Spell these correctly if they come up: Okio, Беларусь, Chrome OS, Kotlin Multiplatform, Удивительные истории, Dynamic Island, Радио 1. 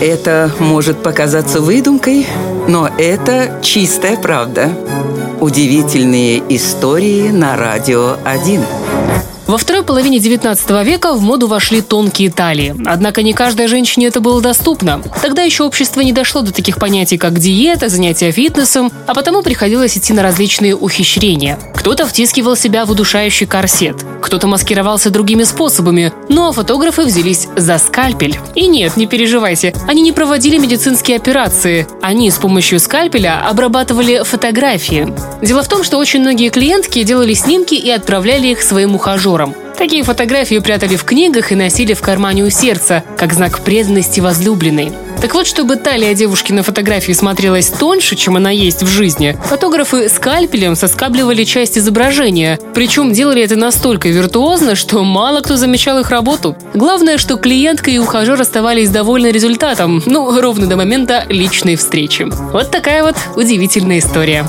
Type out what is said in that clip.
Это может показаться выдумкой, но это чистая правда. Удивительные истории на Радио 1. Во второй половине 19 века в моду вошли тонкие талии. Однако не каждой женщине это было доступно. Тогда еще общество не дошло до таких понятий, как диета, занятия фитнесом, а потому приходилось идти на различные ухищрения. Кто-то втискивал себя в удушающий корсет, кто-то маскировался другими способами, ну а фотографы взялись за скальпель. И нет, не переживайте, они не проводили медицинские операции, они с помощью скальпеля обрабатывали фотографии. Дело в том, что очень многие клиентки делали снимки и отправляли их своим ухажерам. Такие фотографии прятали в книгах и носили в кармане у сердца, как знак преданности возлюбленной. Так вот, чтобы талия девушки на фотографии смотрелась тоньше, чем она есть в жизни, фотографы скальпелем соскабливали часть изображения. Причем делали это настолько виртуозно, что мало кто замечал их работу. Главное, что клиентка и ухажер оставались довольны результатом, ровно до момента личной встречи. Вот такая вот удивительная история.